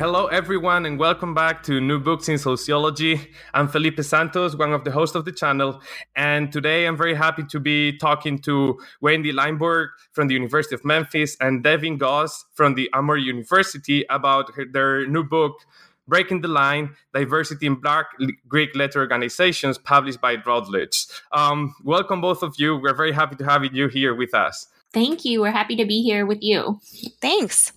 Hello, everyone, and welcome back to New Books in Sociology. I'm Felipe Santos, one of the hosts of the channel, and today I'm very happy to be talking to Wendy Laybourn from the University of Memphis and Devon Goss from the Emory University about their new book, Breaking the Line, Diversity in Black Greek Letter Organizations, published by Routledge. Welcome, both of you. We're very happy to have you here with us. Thank you. We're happy to be here with you. Thanks.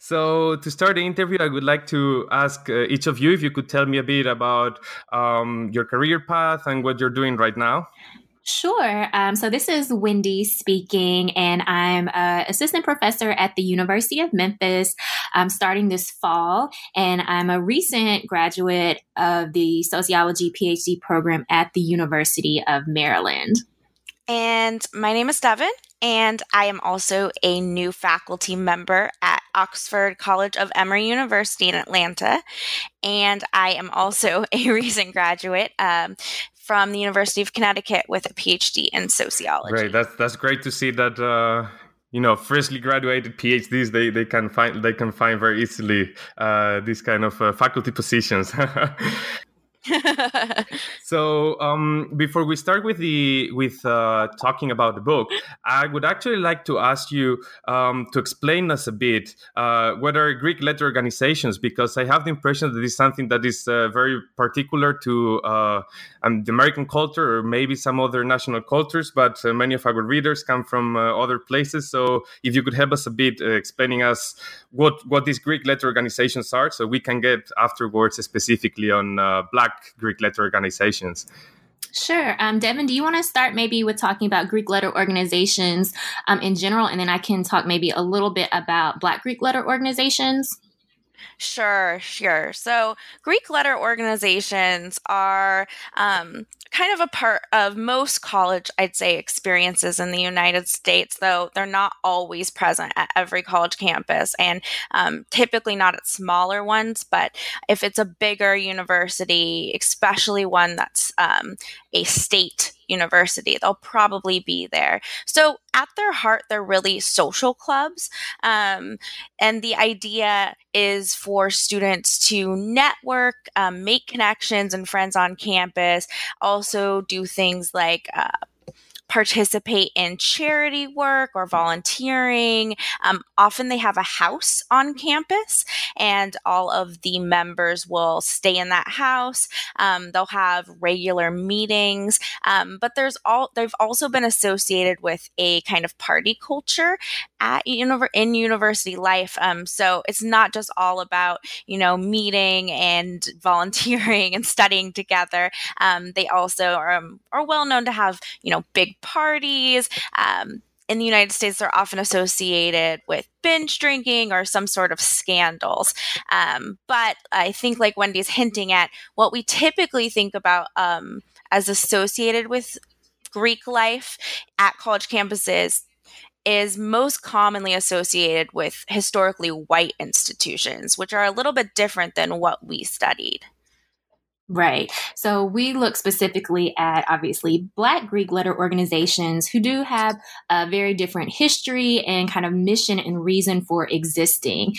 So to start the interview, I would like to ask each of you if you could tell me a bit about your career path and what you're doing right now. Sure. So this is Wendy speaking, and I'm an assistant professor at the University of Memphis starting this fall, and I'm a recent graduate of the sociology PhD program at the University of Maryland. And my name is Devon, and I am also a new faculty member at Oxford College of Emory University in Atlanta. And I am also a recent graduate from the University of Connecticut with a PhD in sociology. Great. That's great to see that, freshly graduated PhDs, they can find very easily these kind of faculty positions. So before we start with talking about the book, I would actually like to ask you to explain us a bit what are Greek letter organizations, because I have the impression that it's something that is very particular to the American culture or maybe some other national cultures, but many of our readers come from other places. So if you could help us a bit explaining us what these Greek letter organizations are, so we can get afterwards specifically on Black Greek letter organizations. Sure. Devon, do you want to start maybe with talking about Greek letter organizations in general, and then I can talk maybe a little bit about Black Greek letter organizations? Sure. So Greek letter organizations are kind of a part of most college, I'd say, experiences in the United States, though they're not always present at every college campus, and typically not at smaller ones. But if it's a bigger university, especially one that's a state university, they'll probably be there. So at their heart, they're really social clubs. And the idea is for students to network, make connections and friends on campus, also do things like participate in charity work or volunteering. Often they have a house on campus, and all of the members will stay in that house. They'll have regular meetings, but they've also been associated with a kind of party culture in university life. So it's not just all about, meeting and volunteering and studying together. They also are well known to have, big parties. In the United States, they're often associated with binge drinking or some sort of scandals. But I think, like Wendy's hinting at, what we typically think about as associated with Greek life at college campuses is most commonly associated with historically white institutions, which are a little bit different than what we studied. Right. So we look specifically at, obviously, Black Greek letter organizations who do have a very different history and kind of mission and reason for existing.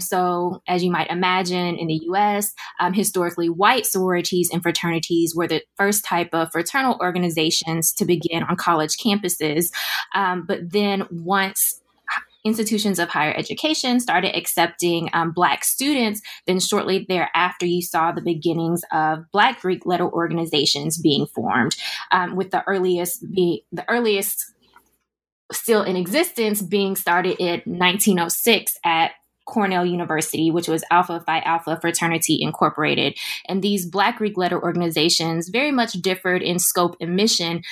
So as you might imagine, in the U.S., historically white sororities and fraternities were the first type of fraternal organizations to begin on college campuses. But then once institutions of higher education started accepting Black students, then shortly thereafter, you saw the beginnings of Black Greek letter organizations being formed, with the earliest still in existence being started in 1906 at Cornell University, which was Alpha Phi Alpha Fraternity Incorporated. And these Black Greek letter organizations very much differed in scope and mission,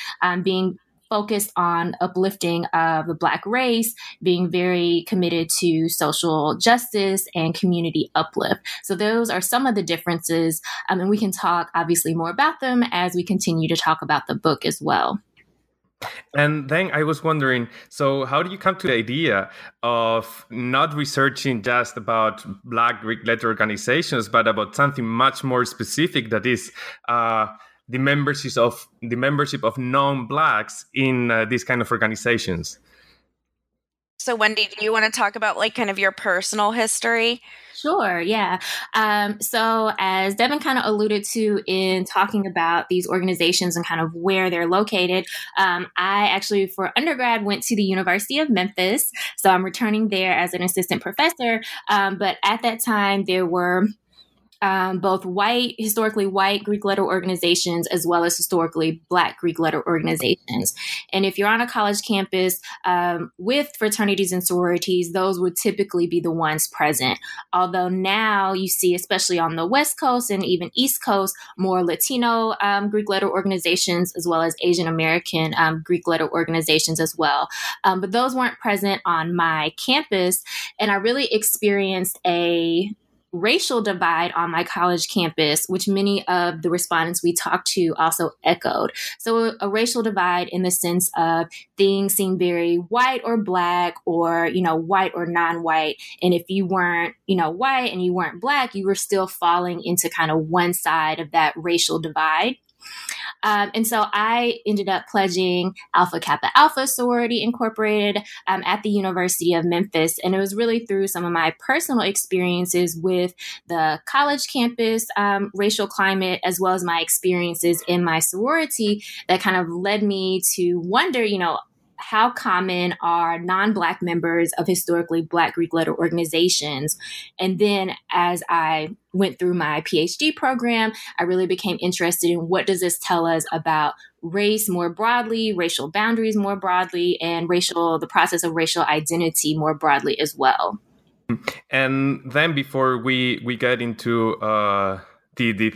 being focused on uplifting of the Black race, being very committed to social justice and community uplift. So those are some of the differences, and we can talk obviously more about them as we continue to talk about the book as well. And then I was wondering, so how do you come to the idea of not researching just about Black Greek letter organizations, but about something much more specific that is the membership of non-Blacks in these kind of organizations? So Wendy, do you want to talk about like kind of your personal history? Sure. Yeah. So as Devon kind of alluded to in talking about these organizations and kind of where they're located, I actually for undergrad went to the University of Memphis. So I'm returning there as an assistant professor. But at that time there were both white, historically white Greek letter organizations, as well as historically Black Greek letter organizations. And if you're on a college campus with fraternities and sororities, those would typically be the ones present. Although now you see, especially on the West Coast and even East Coast, more Latino Greek letter organizations, as well as Asian American Greek letter organizations as well. But those weren't present on my campus. And I really experienced a racial divide on my college campus, which many of the respondents we talked to also echoed. So a racial divide in the sense of things seem very white or Black or, you know, white or non-white. And if you weren't, you know, white and you weren't Black, you were still falling into kind of one side of that racial divide. And so I ended up pledging Alpha Kappa Alpha Sorority Incorporated at the University of Memphis. And it was really through some of my personal experiences with the college campus racial climate, as well as my experiences in my sorority, that kind of led me to wonder, you know, how common are non-Black members of historically Black Greek letter organizations? And then as I went through my PhD program, I really became interested in what does this tell us about race more broadly, racial boundaries more broadly, and the process of racial identity more broadly as well. And then before we get into the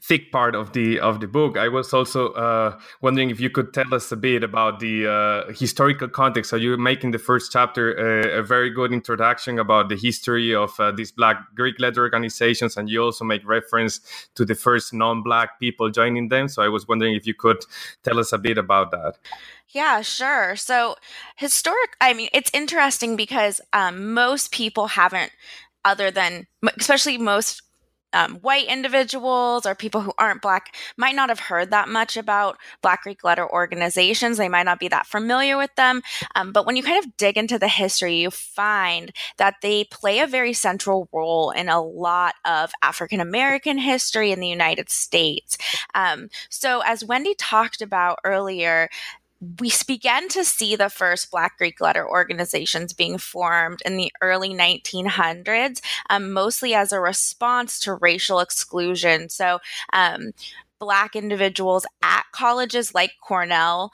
thick part of the book, I was also wondering if you could tell us a bit about the historical context. So you're making the first chapter a very good introduction about the history of these Black Greek letter organizations, and you also make reference to the first non-Black people joining them. So I was wondering if you could tell us a bit about that. Yeah, sure. So it's interesting because most people haven't, other than, especially most white individuals or people who aren't Black, might not have heard that much about Black Greek letter organizations. They might not be that familiar with them. But when you kind of dig into the history, you find that they play a very central role in a lot of African American history in the United States. So as Wendy talked about earlier, we began to see the first Black Greek letter organizations being formed in the early 1900s, mostly as a response to racial exclusion. So, Black individuals at colleges like Cornell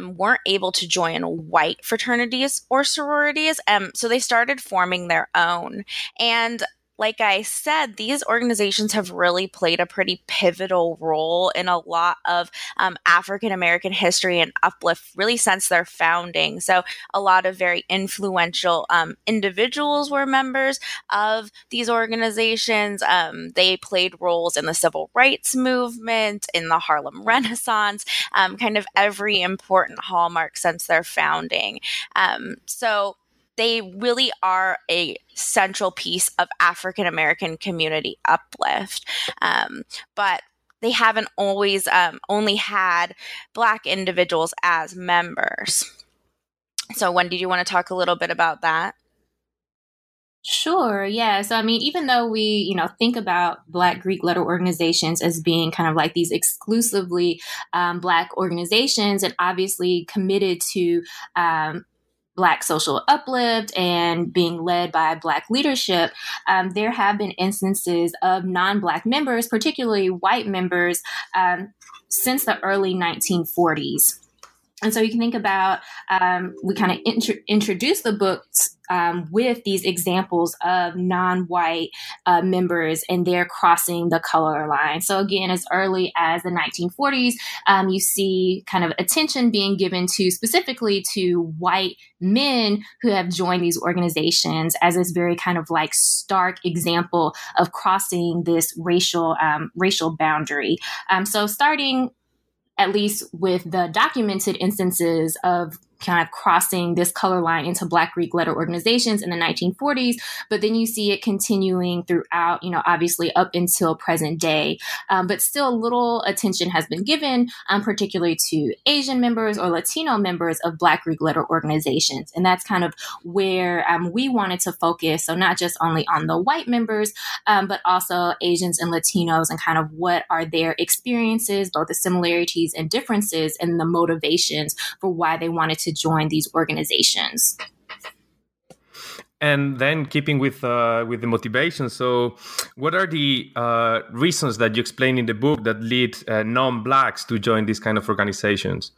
weren't able to join white fraternities or sororities, so they started forming their own. And like I said, these organizations have really played a pretty pivotal role in a lot of African-American history and uplift really since their founding. So a lot of very influential individuals were members of these organizations. They played roles in the Civil Rights Movement, in the Harlem Renaissance, kind of every important hallmark since their founding. So they really are a central piece of African-American community uplift. But they haven't always only had Black individuals as members. So Wendy, do you want to talk a little bit about that? Sure. Yeah. So, I mean, even though we, you know, think about Black Greek letter organizations as being kind of like these exclusively Black organizations and obviously committed to Black social uplift and being led by Black leadership, there have been instances of non-Black members, particularly white members, since the early 1940s. And so you can think about, we kind of introduce the books with these examples of non-white members and they're crossing the color line. So again, as early as the 1940s, you see kind of attention being given to specifically to white men who have joined these organizations as this very kind of like stark example of crossing this racial boundary. So starting at least with the documented instances of kind of crossing this color line into Black Greek letter organizations in the 1940s, but then you see it continuing throughout, you know, obviously up until present day. But still little attention has been given, particularly to Asian members or Latino members of Black Greek letter organizations. And that's kind of where we wanted to focus. So not just only on the white members, but also Asians and Latinos and kind of what are their experiences, both the similarities and differences and the motivations for why they wanted to join these organizations. And then keeping with the motivation, so what are the reasons that you explain in the book that lead non-Blacks to join these kind of organizations?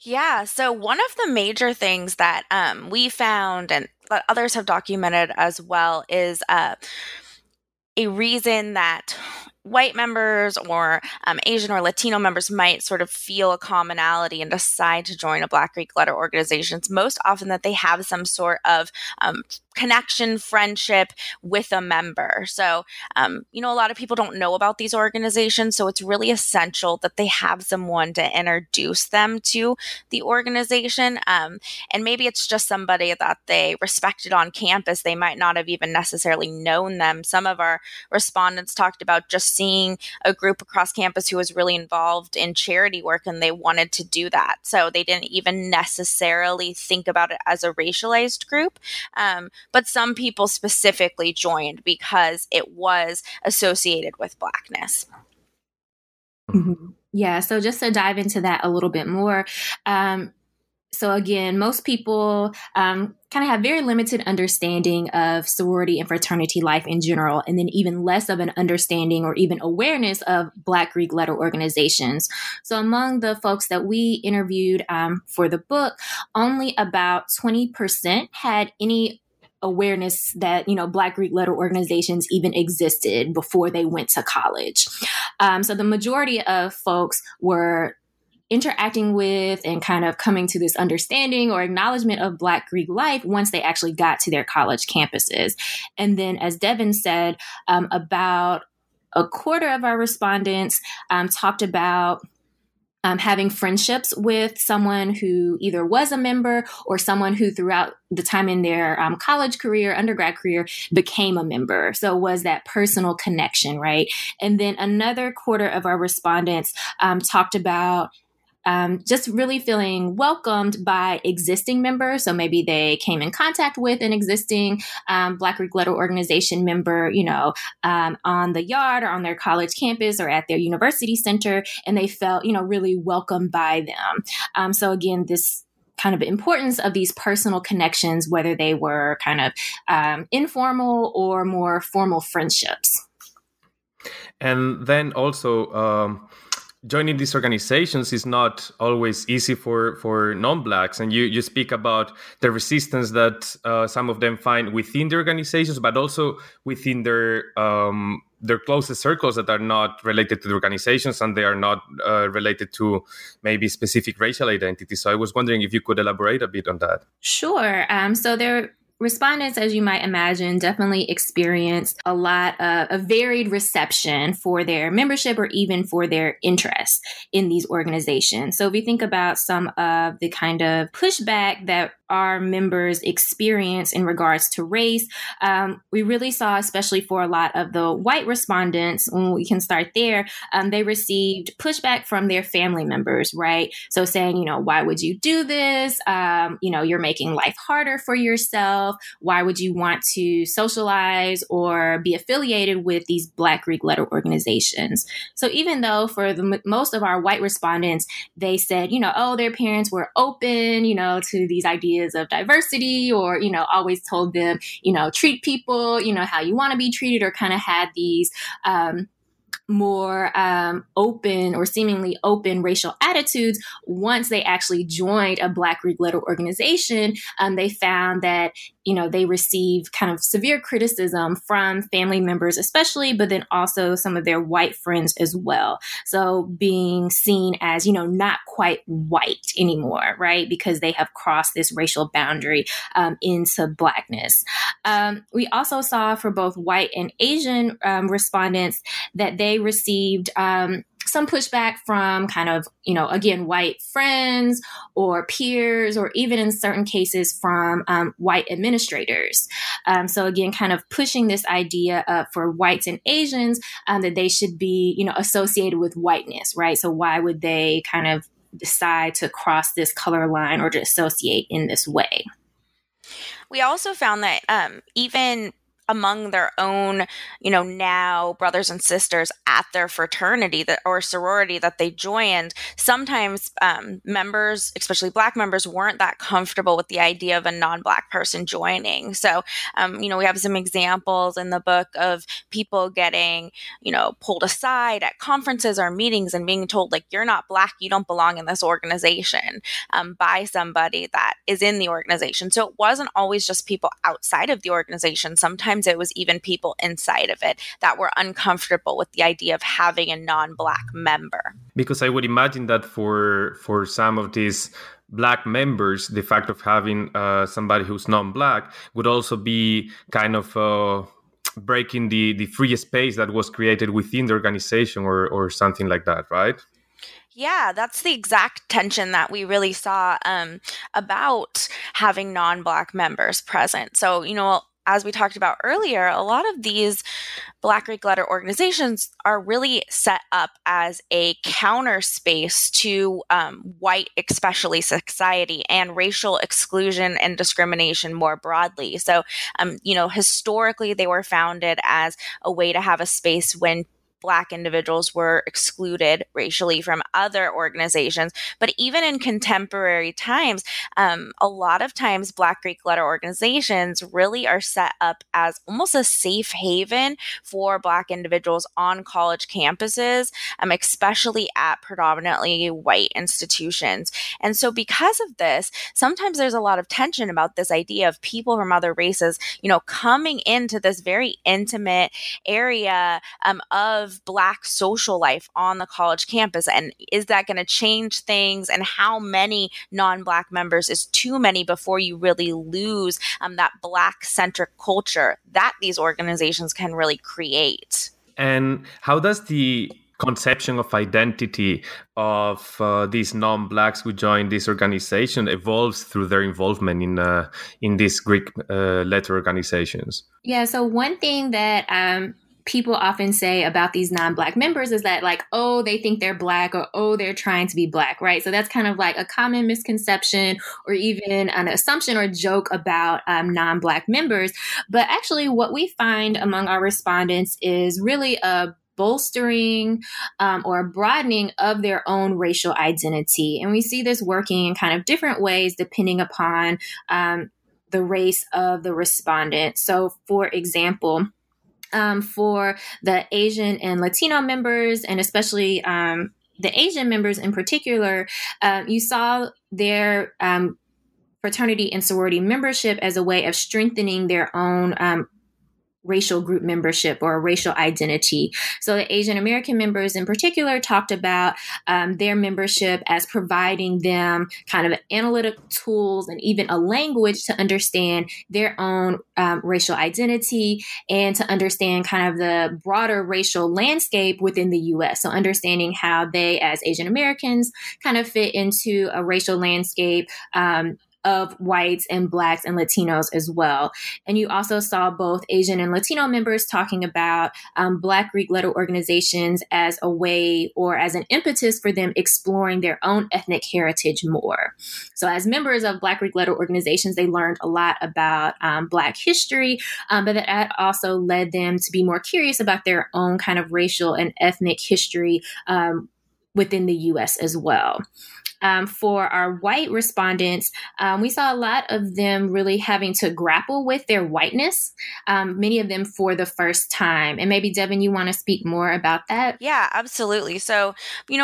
Yeah, so one of the major things that we found and that others have documented as well is a reason that white members or Asian or Latino members might sort of feel a commonality and decide to join a Black Greek letter organization. It's most often that they have some sort of connection, friendship with a member. So, you know, a lot of people don't know about these organizations, so it's really essential that they have someone to introduce them to the organization. And maybe it's just somebody that they respected on campus. They might not have even necessarily known them. Some of our respondents talked about just seeing a group across campus who was really involved in charity work and they wanted to do that. So they didn't even necessarily think about it as a racialized group. But some people specifically joined because it was associated with Blackness. Mm-hmm. Yeah. So just to dive into that a little bit more. So again, most people kind of have very limited understanding of sorority and fraternity life in general, and then even less of an understanding or even awareness of Black Greek letter organizations. So among the folks that we interviewed for the book, only about 20% had any awareness that, you know, Black Greek letter organizations even existed before they went to college. So the majority of folks were interacting with and kind of coming to this understanding or acknowledgement of Black Greek life once they actually got to their college campuses. And then, as Devon said, about a quarter of our respondents talked about having friendships with someone who either was a member or someone who throughout the time in their college career, undergrad career, became a member. So it was that personal connection, right? And then another quarter of our respondents talked about just really feeling welcomed by existing members. So maybe they came in contact with an existing Black Greek letter organization member, you know, on the yard or on their college campus or at their university center, and they felt, you know, really welcomed by them. So again, this kind of importance of these personal connections, whether they were kind of informal or more formal friendships. And then also, joining these organizations is not always easy for non-Blacks. And you speak about the resistance that some of them find within the organizations, but also within their closest circles that are not related to the organizations and they are not related to maybe specific racial identity. So I was wondering if you could elaborate a bit on that. Sure. So there respondents, as you might imagine, definitely experienced a lot of a varied reception for their membership or even for their interest in these organizations. So if you think about some of the kind of pushback that our members experience in regards to race, we really saw, especially for a lot of the white respondents, when we can start there, they received pushback from their family members, right? So saying, you know, why would you do this? You know, you're making life harder for yourself. Why would you want to socialize or be affiliated with these Black Greek letter organizations? So even though for the most of our white respondents, they said, you know, oh, their parents were open, you know, to these ideas of diversity, or, you know, always told them, you know, treat people, you know, how you want to be treated, or kind of had these more open or seemingly open racial attitudes. Once they actually joined a Black Greek letter organization, they found that, you know, they receive kind of severe criticism from family members, especially, but then also some of their white friends as well. So being seen as, you know, not quite white anymore, right? Because they have crossed this racial boundary into Blackness. We also saw for both white and Asian respondents that they received some pushback from kind of, again, white friends or peers, or even in certain cases from white administrators. So again, kind of pushing this idea for whites and Asians that they should be, associated with whiteness, right? So why would they kind of decide to cross this color line or to associate in this way? We also found that even among their own, now brothers and sisters at their fraternity or sorority that they joined, sometimes members, especially Black members, weren't that comfortable with the idea of a non-Black person joining. So, we have some examples in the book of people getting, pulled aside at conferences or meetings and being told, like, you're not Black, you don't belong in this organization by somebody that is in the organization. So it wasn't always just people outside of the organization. Sometimes it was even people inside of it that were uncomfortable with the idea of having a non-Black member. Because I would imagine that for some of these Black members, the fact of having somebody who's non-Black would also be kind of breaking the free space that was created within the organization or something like that, right? Yeah, that's the exact tension that we really saw about having non-Black members present. So, as we talked about earlier, a lot of these Black Greek letter organizations are really set up as a counter space to white, especially society, and racial exclusion and discrimination more broadly. So, historically, they were founded as a way to have a space when Black individuals were excluded racially from other organizations. But even in contemporary times, a lot of times Black Greek letter organizations really are set up as almost a safe haven for Black individuals on college campuses, especially at predominantly white institutions. And so because of this, sometimes there's a lot of tension about this idea of people from other races, coming into this very intimate area of Black social life on the college campus, and is that going to change things, and how many non-Black members is too many before you really lose that Black-centric culture that these organizations can really create. And how does the conception of identity of these non-Blacks who join this organization evolves through their involvement in these Greek letter organizations? Yeah, so one thing that people often say about these non-Black members is that, like, oh, they think they're Black, or, oh, they're trying to be Black, right? So that's kind of like a common misconception or even an assumption or joke about non-Black members. But actually what we find among our respondents is really a bolstering or broadening of their own racial identity. And we see this working in kind of different ways depending upon the race of the respondent. So, for example, for the Asian and Latino members, and especially the Asian members in particular, you saw their fraternity and sorority membership as a way of strengthening their own racial group membership or racial identity. So the Asian American members in particular talked about their membership as providing them kind of analytic tools and even a language to understand their own racial identity and to understand kind of the broader racial landscape within the U.S. So understanding how they as Asian Americans kind of fit into a racial landscape of whites and Blacks and Latinos as well. And you also saw both Asian and Latino members talking about Black Greek letter organizations as a way or as an impetus for them exploring their own ethnic heritage more. So as members of Black Greek letter organizations, they learned a lot about Black history, but that also led them to be more curious about their own kind of racial and ethnic history within the U.S. as well. For our white respondents, we saw a lot of them really having to grapple with their whiteness, many of them for the first time. And maybe, Devon, you want to speak more about that? Yeah, absolutely. So,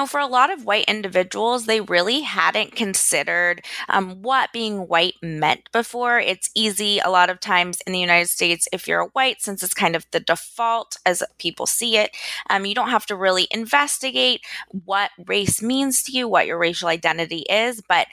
for a lot of white individuals, they really hadn't considered what being white meant before. It's easy a lot of times in the United States, if you're a white, since it's kind of the default as people see it, you don't have to really investigate what race means to you, what your racial identity is, but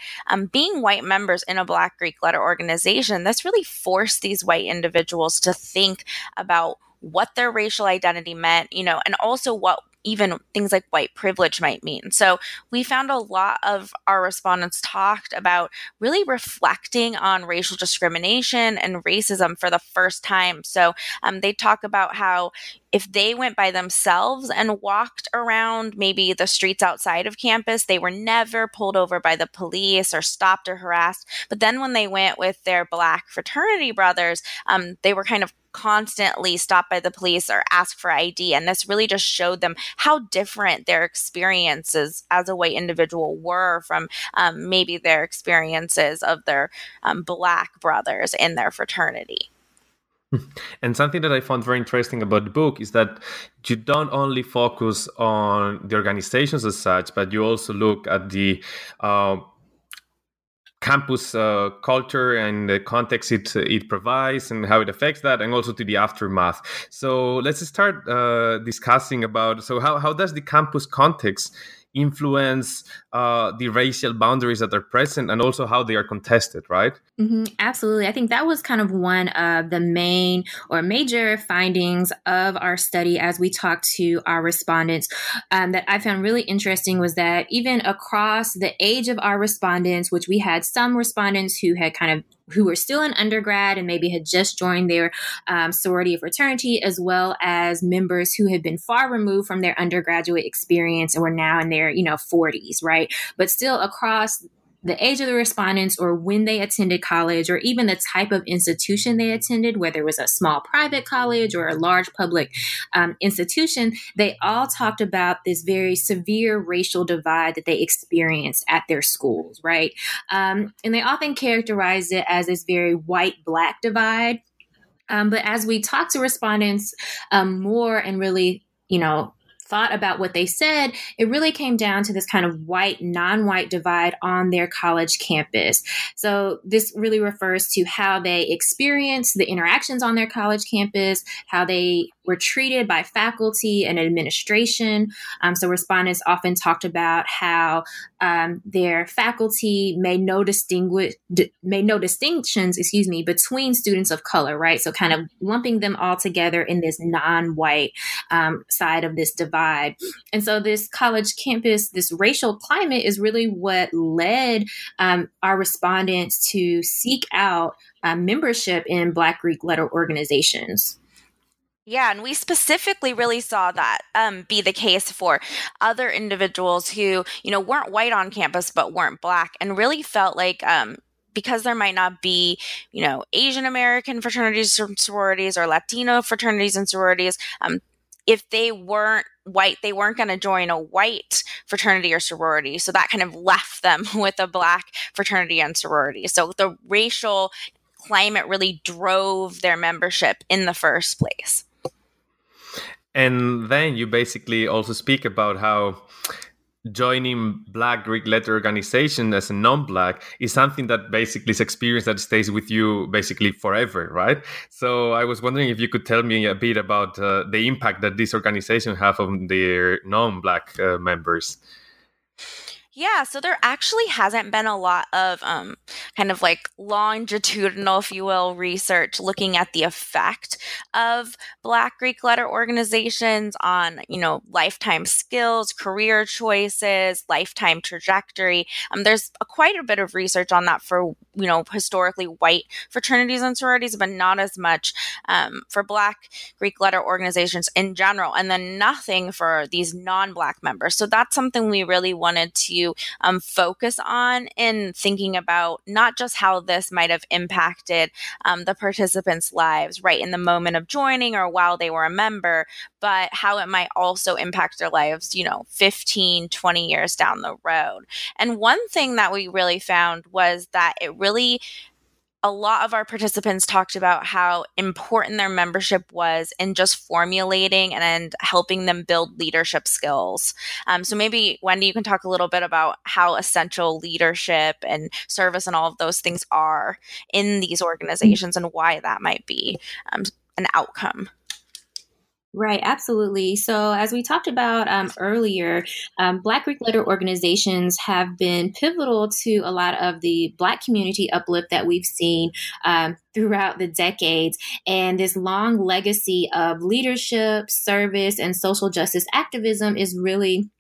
being white members in a Black Greek letter organization, that's really forced these white individuals to think about what their racial identity meant, and also what even things like white privilege might mean. So we found a lot of our respondents talked about really reflecting on racial discrimination and racism for the first time. So they talk about how if they went by themselves and walked around maybe the streets outside of campus, they were never pulled over by the police or stopped or harassed. But then when they went with their Black fraternity brothers, they were kind of constantly stopped by the police or asked for ID. And this really just showed them how different their experiences as a white individual were from maybe their experiences of their Black brothers in their fraternity. And something that I found very interesting about the book is that you don't only focus on the organizations as such, but you also look at the campus culture and the context it provides and how it affects that, and also to the aftermath. So let's start discussing about, so how does the campus context influence the racial boundaries that are present and also how they are contested, right? Mm-hmm, absolutely. I think that was kind of one of the main or major findings of our study as we talked to our respondents that I found really interesting was that even across the age of our respondents, which we had some respondents who had kind of who were still in undergrad and maybe had just joined their sorority or fraternity, as well as members who had been far removed from their undergraduate experience and were now in their 40s, right? But still across the age of the respondents or when they attended college or even the type of institution they attended, whether it was a small private college or a large public institution, they all talked about this very severe racial divide that they experienced at their schools, right? And they often characterized it as this very white-Black divide. But as we talked to respondents more and really, thought about what they said, it really came down to this kind of white, non-white divide on their college campus. So this really refers to how they experience the interactions on their college campus, how they were treated by faculty and administration. So respondents often talked about how their faculty made no distinctions between students of color, right? So kind of lumping them all together in this non-white side of this divide. And so this college campus, this racial climate is really what led our respondents to seek out membership in Black Greek letter organizations. Yeah, and we specifically really saw that be the case for other individuals who, weren't white on campus but weren't Black and really felt like because there might not be, Asian American fraternities and sororities or Latino fraternities and sororities, if they weren't white, they weren't going to join a white fraternity or sorority. So that kind of left them with a Black fraternity and sorority. So the racial climate really drove their membership in the first place. And then you basically also speak about how joining Black Greek letter organization as a non-Black is something that basically is experience that stays with you basically forever, right? So I was wondering if you could tell me a bit about the impact that this organization have on their non-Black members. Yeah, so there actually hasn't been a lot of kind of like longitudinal, if you will, research looking at the effect of Black Greek letter organizations on, lifetime skills, career choices, lifetime trajectory. There's quite a bit of research on that for, historically white fraternities and sororities, but not as much for Black Greek letter organizations in general, and then nothing for these non-Black members. So that's something we really wanted to focus on in thinking about not just how this might have impacted the participants' lives right in the moment of joining or while they were a member, but how it might also impact their lives, 15, 20 years down the road. And one thing that we really found was that it really a lot of our participants talked about how important their membership was in just formulating and helping them build leadership skills. So maybe, Wendy, you can talk a little bit about how essential leadership and service and all of those things are in these organizations and why that might be an outcome. Right, absolutely. So as we talked about earlier, Black Greek letter organizations have been pivotal to a lot of the Black community uplift that we've seen throughout the decades, and this long legacy of leadership, service, and social justice activism is really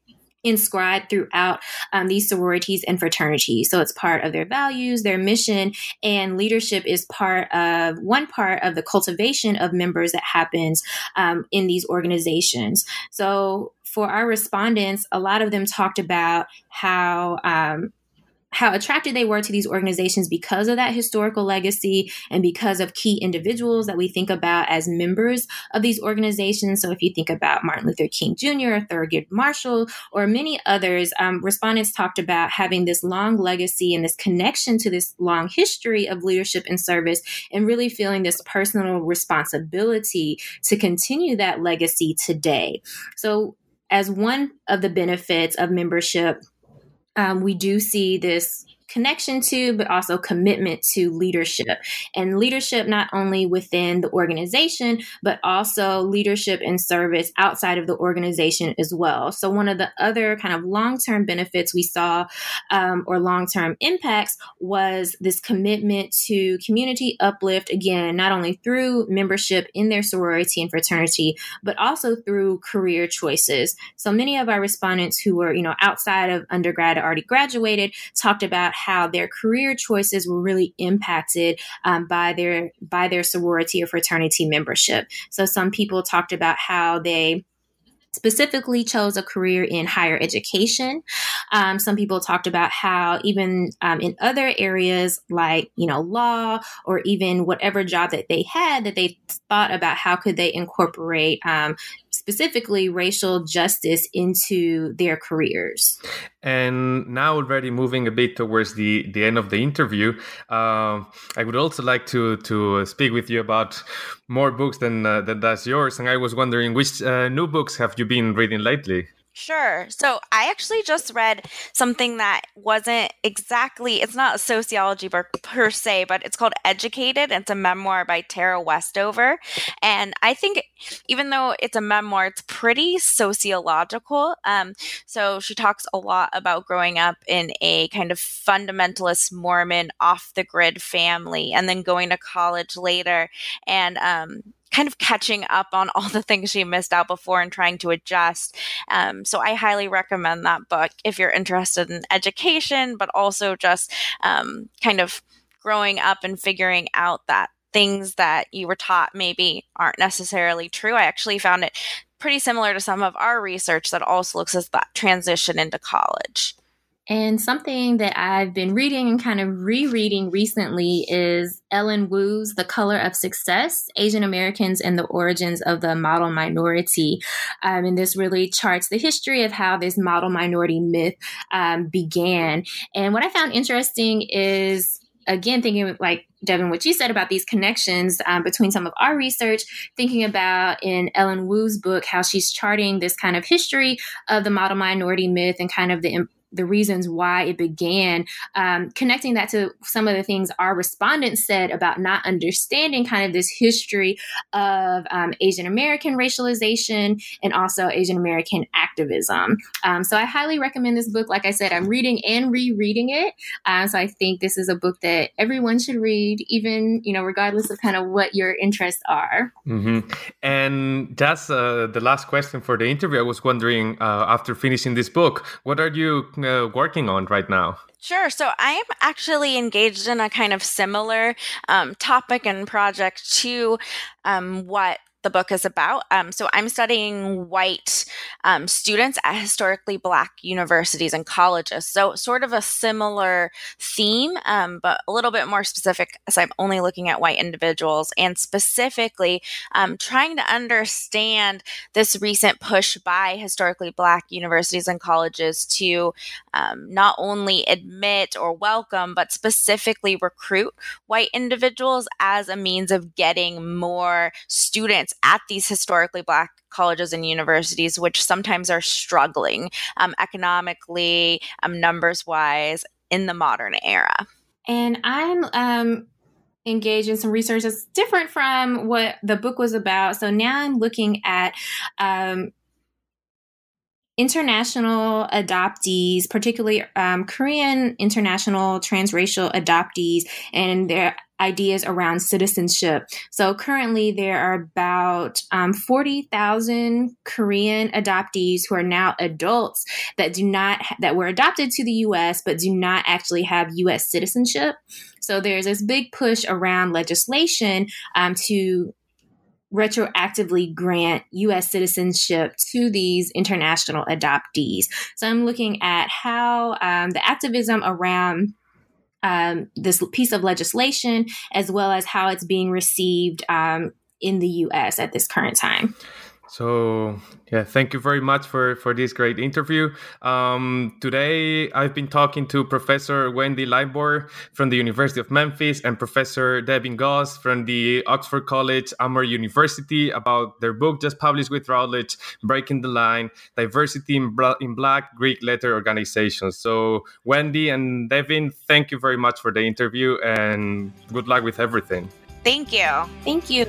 inscribed throughout these sororities and fraternities. So it's part of their values, their mission, and leadership is one part of the cultivation of members that happens in these organizations. So for our respondents, a lot of them talked about how attracted they were to these organizations because of that historical legacy and because of key individuals that we think about as members of these organizations. So if you think about Martin Luther King Jr., Thurgood Marshall, or many others, respondents talked about having this long legacy and this connection to this long history of leadership and service, and really feeling this personal responsibility to continue that legacy today. So as one of the benefits of membership, we do see this connection to, but also commitment to leadership, and leadership not only within the organization, but also leadership and service outside of the organization as well. So one of the other kind of long-term benefits we saw or long-term impacts was this commitment to community uplift, again, not only through membership in their sorority and fraternity, but also through career choices. So many of our respondents who were, outside of undergrad, already graduated, talked about how their career choices were really impacted by their sorority or fraternity membership. So some people talked about how they specifically chose a career in higher education. Some people talked about how even in other areas like, law, or even whatever job that they had, that they thought about how could they incorporate specifically racial justice into their careers. And now already moving a bit towards the end of the interview, I would also like to speak with you about more books than that's yours. And I was wondering, which new books have you been reading lately? Sure. So I actually just read something that wasn't exactly, it's not a sociology book per se, but it's called Educated. It's a memoir by Tara Westover. And I think even though it's a memoir, it's pretty sociological. So she talks a lot about growing up in a kind of fundamentalist Mormon off the grid family, and then going to college later and, kind of catching up on all the things she missed out before and trying to adjust. So I highly recommend that book if you're interested in education, but also just kind of growing up and figuring out that things that you were taught maybe aren't necessarily true. I actually found it pretty similar to some of our research that also looks at that transition into college. And something that I've been reading and kind of rereading recently is Ellen Wu's The Color of Success: Asian Americans and the Origins of the Model Minority. And this really charts the history of how this model minority myth began. And what I found interesting is, again, thinking like Devon, what you said about these connections between some of our research, thinking about in Ellen Wu's book, how she's charting this kind of history of the model minority myth and kind of the reasons why it began, connecting that to some of the things our respondents said about not understanding kind of this history of Asian American racialization and also Asian American activism. So I highly recommend this book. Like I said, I'm reading and rereading it. So I think this is a book that everyone should read, even, regardless of kind of what your interests are. Mm-hmm. And that's the last question for the interview. I was wondering, after finishing this book, what are you working on right now? Sure. So I am actually engaged in a kind of similar topic and project to what the book is about. So I'm studying white students at historically Black universities and colleges. So sort of a similar theme, but a little bit more specific, as I'm only looking at white individuals, and specifically trying to understand this recent push by historically Black universities and colleges to not only admit or welcome, but specifically recruit white individuals as a means of getting more students at these historically Black colleges and universities, which sometimes are struggling economically, numbers-wise, in the modern era. And I'm engage in some research that's different from what the book was about. So now I'm looking at international adoptees, particularly Korean international transracial adoptees, and their ideas around citizenship. So currently there are about 40,000 Korean adoptees who are now adults that that were adopted to the U.S. but do not actually have U.S. citizenship. So there's this big push around legislation to retroactively grant U.S. citizenship to these international adoptees. So I'm looking at how the activism around this piece of legislation, as well as how it's being received in the U.S. at this current time. So, yeah, thank you very much for this great interview. Today, I've been talking to Professor Wendy Laybourn from the University of Memphis and Professor Devon Goss from the Oxford College Emory University about their book just published with Routledge, Breaking the Line, Diversity in Black Greek Letter Organizations. So, Wendy and Devon, thank you very much for the interview and good luck with everything. Thank you. Thank you.